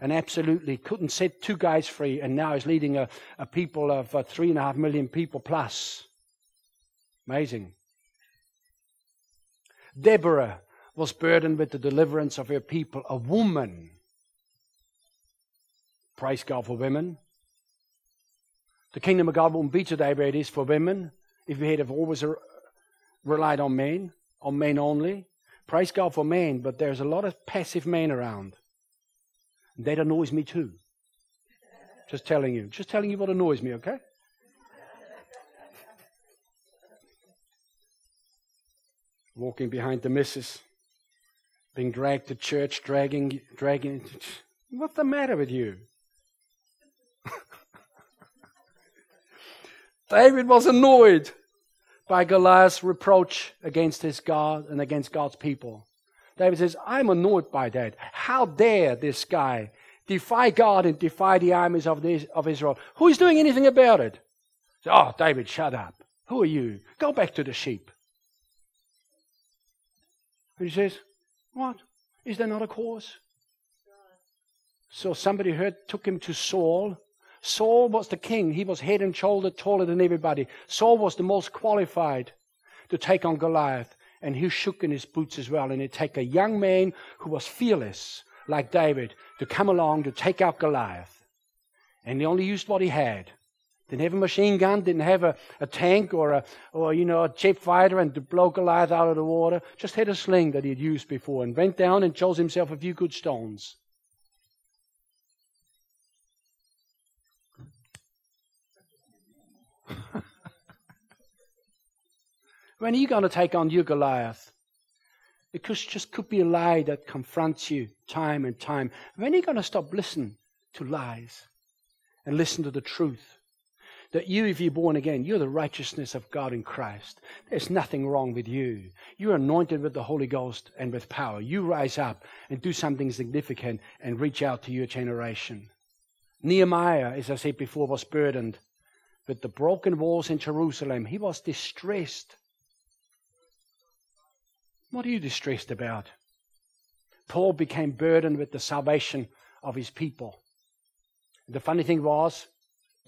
And absolutely couldn't set two guys free. And now he's leading a people of 3.5 million people plus. Amazing. Deborah was burdened with the deliverance of her people, a woman. Praise God for women. The kingdom of God won't be today where it is for women if we had always relied on men only. Praise God for men, but there's a lot of passive men around. That annoys me too. Just telling you what annoys me, okay? Walking behind the missus, being dragged to church, dragging. What's the matter with you? David was annoyed by Goliath's reproach against his God and against God's people. David says, I'm annoyed by that. How dare this guy defy God and defy the armies of Israel? Who is doing anything about it? Oh, David, shut up. Who are you? Go back to the sheep. And he says, what? Is there not a cause? So somebody took him to Saul. Saul was the king. He was head and shoulder taller than everybody. Saul was the most qualified to take on Goliath. And he shook in his boots as well. And he'd take a young man who was fearless, like David, to come along to take out Goliath. And he only used what he had. Didn't have a machine gun, didn't have a tank or a jet fighter and to blow Goliath out of the water. Just had a sling that he'd used before and went down and chose himself a few good stones. When are you going to take on your Goliath? It just could be a lie that confronts you time and time. When are you going to stop listening to lies and listen to the truth? That you, if you're born again, you're the righteousness of God in Christ. There's nothing wrong with you. You're anointed with the Holy Ghost and with power. You rise up and do something significant and reach out to your generation. Nehemiah, as I said before, was burdened with the broken walls in Jerusalem. He was distressed. What are you distressed about? Paul became burdened with the salvation of his people. The funny thing was,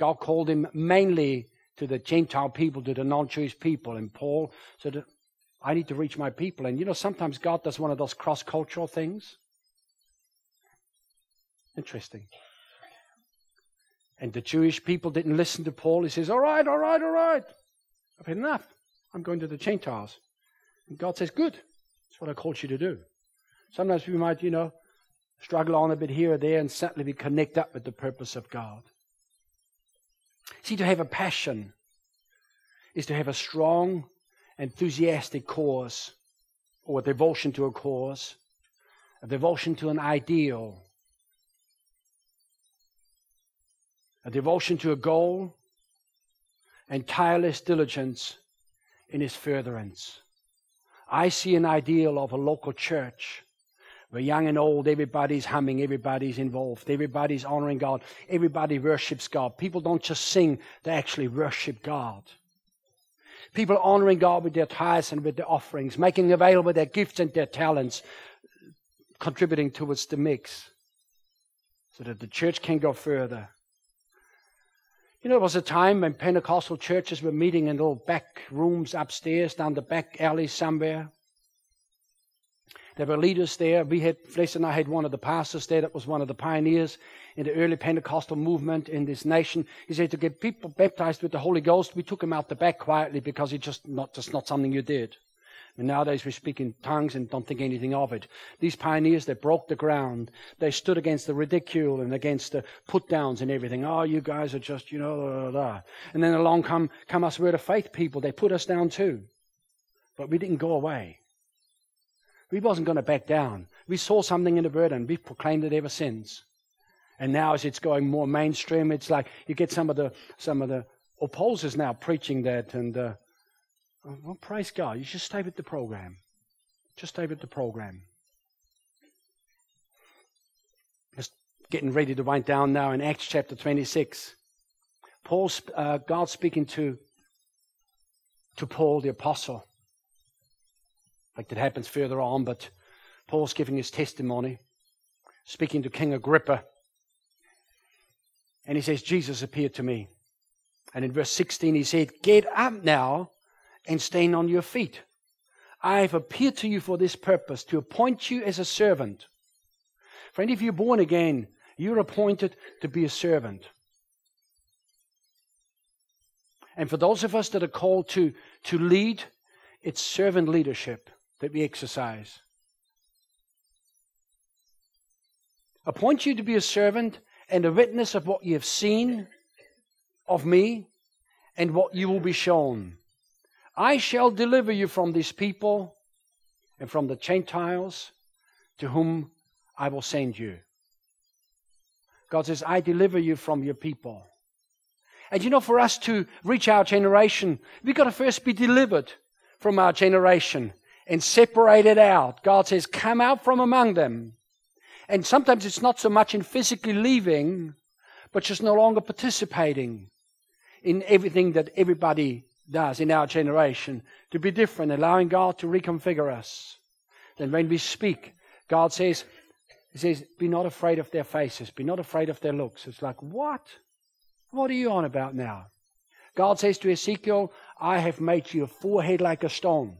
God called him mainly to the Gentile people, to the non-Jewish people. And Paul said, I need to reach my people. And sometimes God does one of those cross-cultural things. Interesting. And the Jewish people didn't listen to Paul. He says, all right. I've had enough. I'm going to the Gentiles. And God says, good. That's what I called you to do. Sometimes we might, struggle on a bit here or there and suddenly we connect up with the purpose of God. See, to have a passion is to have a strong, enthusiastic cause or a devotion to a cause, a devotion to an ideal, a devotion to a goal, and tireless diligence in its furtherance. I see an ideal of a local church where young and old, everybody's humming, everybody's involved, everybody's honoring God, everybody worships God. People don't just sing, they actually worship God. People honoring God with their tithes and with their offerings, making available their gifts and their talents, contributing towards the mix so that the church can go further. There was a time when Pentecostal churches were meeting in little back rooms upstairs, down the back alley somewhere. There were leaders there. Flesh and I had one of the pastors there that was one of the pioneers in the early Pentecostal movement in this nation. He said to get people baptized with the Holy Ghost, we took him out the back quietly because it's just not something you did. And nowadays we speak in tongues and don't think anything of it. These pioneers, they broke the ground. They stood against the ridicule and against the put-downs and everything. Oh, you guys are just, And then along come us word of faith people. They put us down too. But we didn't go away. We wasn't going to back down. We saw something in the word and we've proclaimed it ever since. And now as it's going more mainstream, it's like you get some of the opposers now preaching that and... Well, praise God. You should stay with the program. Just stay with the program. Just getting ready to wind down now in Acts chapter 26. God speaking to Paul the apostle. Like that happens further on, but Paul's giving his testimony, speaking to King Agrippa. And he says, Jesus appeared to me. And in verse 16 he said, get up now and stand on your feet. I have appeared to you for this purpose, to appoint you as a servant. Friend, if you're born again, you're appointed to be a servant. And for those of us that are called to lead, it's servant leadership that we exercise. Appoint you to be a servant and a witness of what you have seen of me and what you will be shown. I shall deliver you from these people and from the Gentiles to whom I will send you. God says, I deliver you from your people. And you know, for us to reach our generation, we've got to first be delivered from our generation and separated out. God says, come out from among them. And sometimes it's not so much in physically leaving, but just no longer participating in everything that everybody does in our generation, to be different, allowing God to reconfigure us. Then when we speak, God says, he says, be not afraid of their faces, be not afraid of their looks. It's like, what? What are you on about now? God says to Ezekiel, I have made your forehead like a stone.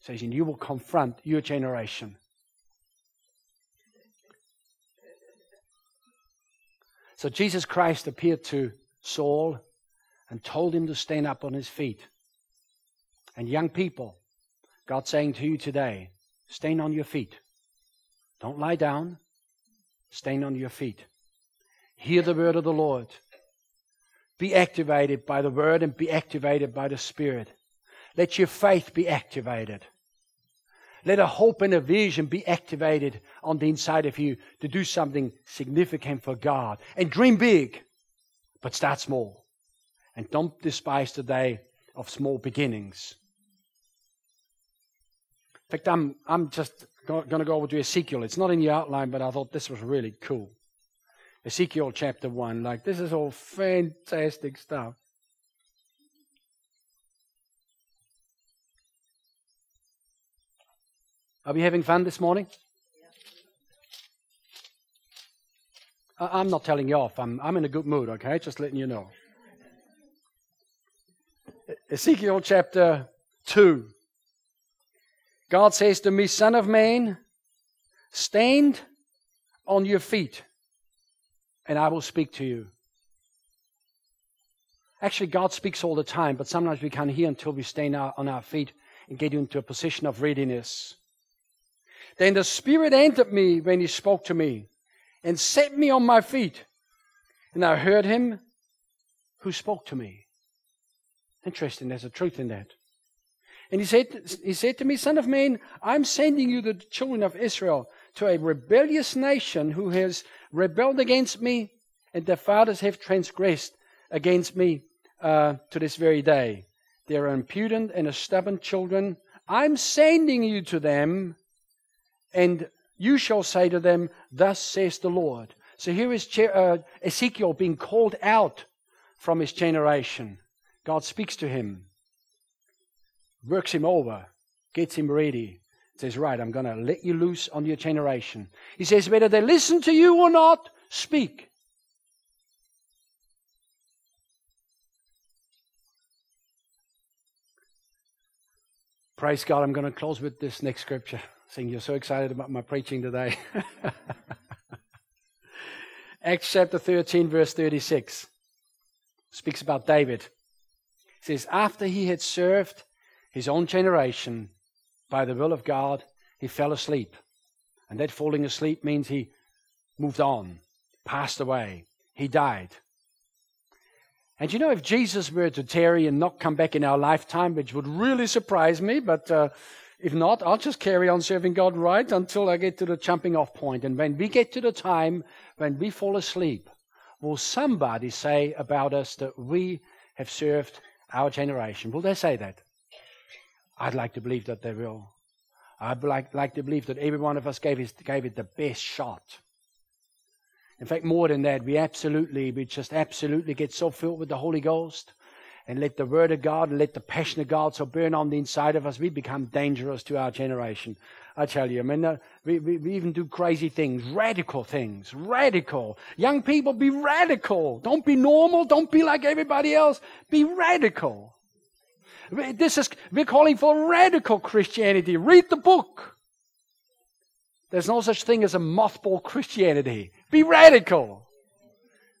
He says, and you will confront your generation. So Jesus Christ appeared to Saul and told him to stand up on his feet. And young people, God's saying to you today, stand on your feet. Don't lie down. Stand on your feet. Hear the word of the Lord. Be activated by the word and be activated by the Spirit. Let your faith be activated. Let a hope and a vision be activated on the inside of you to do something significant for God. And dream big, but start small. And don't despise the day of small beginnings. In fact, I'm just going to go over to Ezekiel. It's not in the outline, but I thought this was really cool. Ezekiel chapter 1. Like, this is all fantastic stuff. Are we having fun this morning? I'm not telling you off. I'm in a good mood, okay? Just letting you know. Ezekiel chapter 2. God says to me, Son of man, stand on your feet, and I will speak to you. Actually, God speaks all the time, but sometimes we can't hear until we stand on our feet and get into a position of readiness. Then the Spirit entered me when he spoke to me and set me on my feet. And I heard him who spoke to me. Interesting, there's a truth in that. And he said to me, Son of man, I'm sending you the children of Israel to a rebellious nation who has rebelled against me, and their fathers have transgressed against me to this very day. They are impudent and stubborn children. I'm sending you to them, and you shall say to them, thus says the Lord. So here is Ezekiel being called out from his generation. God speaks to him, works him over, gets him ready. Says, right, I'm going to let you loose on your generation. He says, whether they listen to you or not, speak. Praise God, I'm going to close with this next scripture. Saying you're so excited about my preaching today. Acts chapter 13, verse 36. Speaks about David. It says, after he had served his own generation by the will of God, he fell asleep. And that falling asleep means he moved on, passed away. He died. And you know, if Jesus were to tarry and not come back in our lifetime, which would really surprise me, but if not, I'll just carry on serving God right until I get to the jumping off point. And when we get to the time when we fall asleep, will somebody say about us that we have served our generation? Will they say that? I'd like to believe that they will. I'd like to believe that every one of us gave it the best shot. In fact, more than that, we just absolutely get so filled with the Holy Ghost and let the Word of God and let the passion of God so burn on the inside of us, we become dangerous to our generation. I tell you, I mean, we even do crazy things. Radical. Young people, be radical. Don't be normal. Don't be like everybody else. Be radical. We're calling for radical Christianity. Read the book. There's no such thing as a mothball Christianity. Be radical.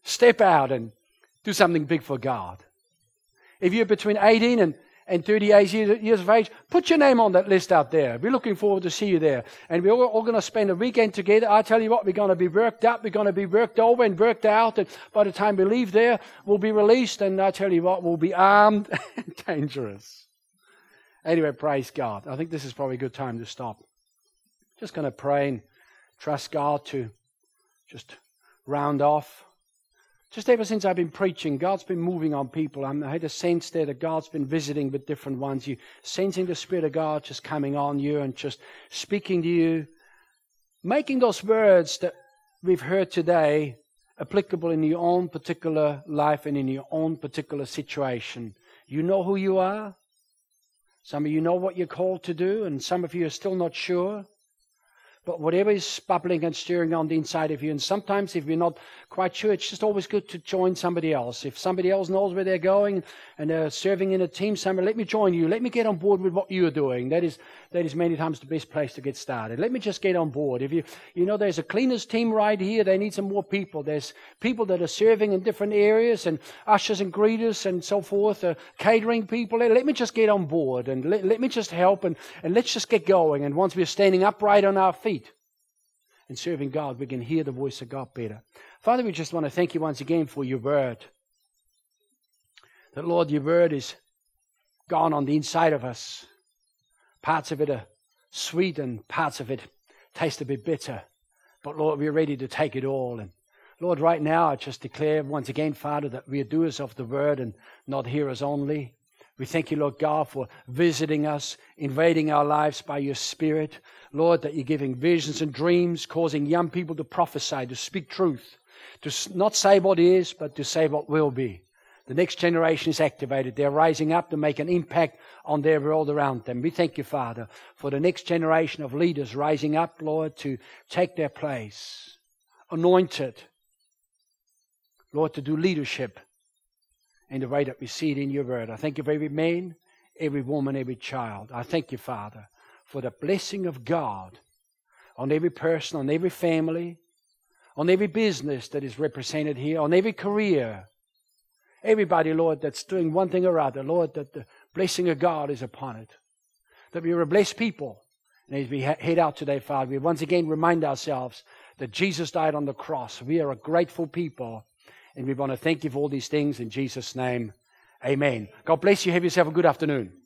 Step out and do something big for God. If you're between 18 and 38 years of age, put your name on that list out there. We're looking forward to see you there. And we're all going to spend a weekend together. I tell you what, we're going to be worked up. We're going to be worked over and worked out. And by the time we leave there, we'll be released. And I tell you what, we'll be armed and dangerous. Anyway, praise God. I think this is probably a good time to stop. Just going to pray and trust God to just round off. Just ever since I've been preaching, God's been moving on people. I had a sense there that God's been visiting with different ones. You're sensing the Spirit of God just coming on you and just speaking to you, making those words that we've heard today applicable in your own particular life and in your own particular situation. You know who you are. Some of you know what you're called to do, and some of you are still not sure. But whatever is bubbling and stirring on the inside of you, and sometimes if you're not quite sure, it's just always good to join somebody else. If somebody else knows where they're going and they're serving in a team somewhere, let me join you. Let me get on board with what you're doing. That is many times the best place to get started. Let me just get on board. If you know there's a cleaners team right here, they need some more people. There's people that are serving in different areas, and ushers and greeters and so forth, catering people. Let me just get on board and let me just help and let's just get going. And once we're standing upright on our feet, and serving God, we can hear the voice of God better. Father, we just want to thank you once again for your word. That, Lord, your word is gone on the inside of us. Parts of it are sweet and parts of it taste a bit bitter. But, Lord, we're ready to take it all. And, Lord, right now I just declare once again, Father, that we are doers of the word and not hearers only. We thank you, Lord God, for visiting us, invading our lives by your Spirit. Lord, that you're giving visions and dreams, causing young people to prophesy, to speak truth, to not say what is, but to say what will be. The next generation is activated. They're rising up to make an impact on their world around them. We thank you, Father, for the next generation of leaders rising up, Lord, to take their place. Anointed, Lord, to do leadership in the way that we see it in your word. I thank you for every man, every woman, every child. I thank you, Father, for the blessing of God on every person, on every family, on every business that is represented here, on every career. Everybody, Lord, that's doing one thing or other, Lord, that the blessing of God is upon it. That we are a blessed people. And as we head out today, Father, we once again remind ourselves that Jesus died on the cross. We are a grateful people. And we want to thank you for all these things in Jesus' name. Amen. God bless you. Have yourself a good afternoon.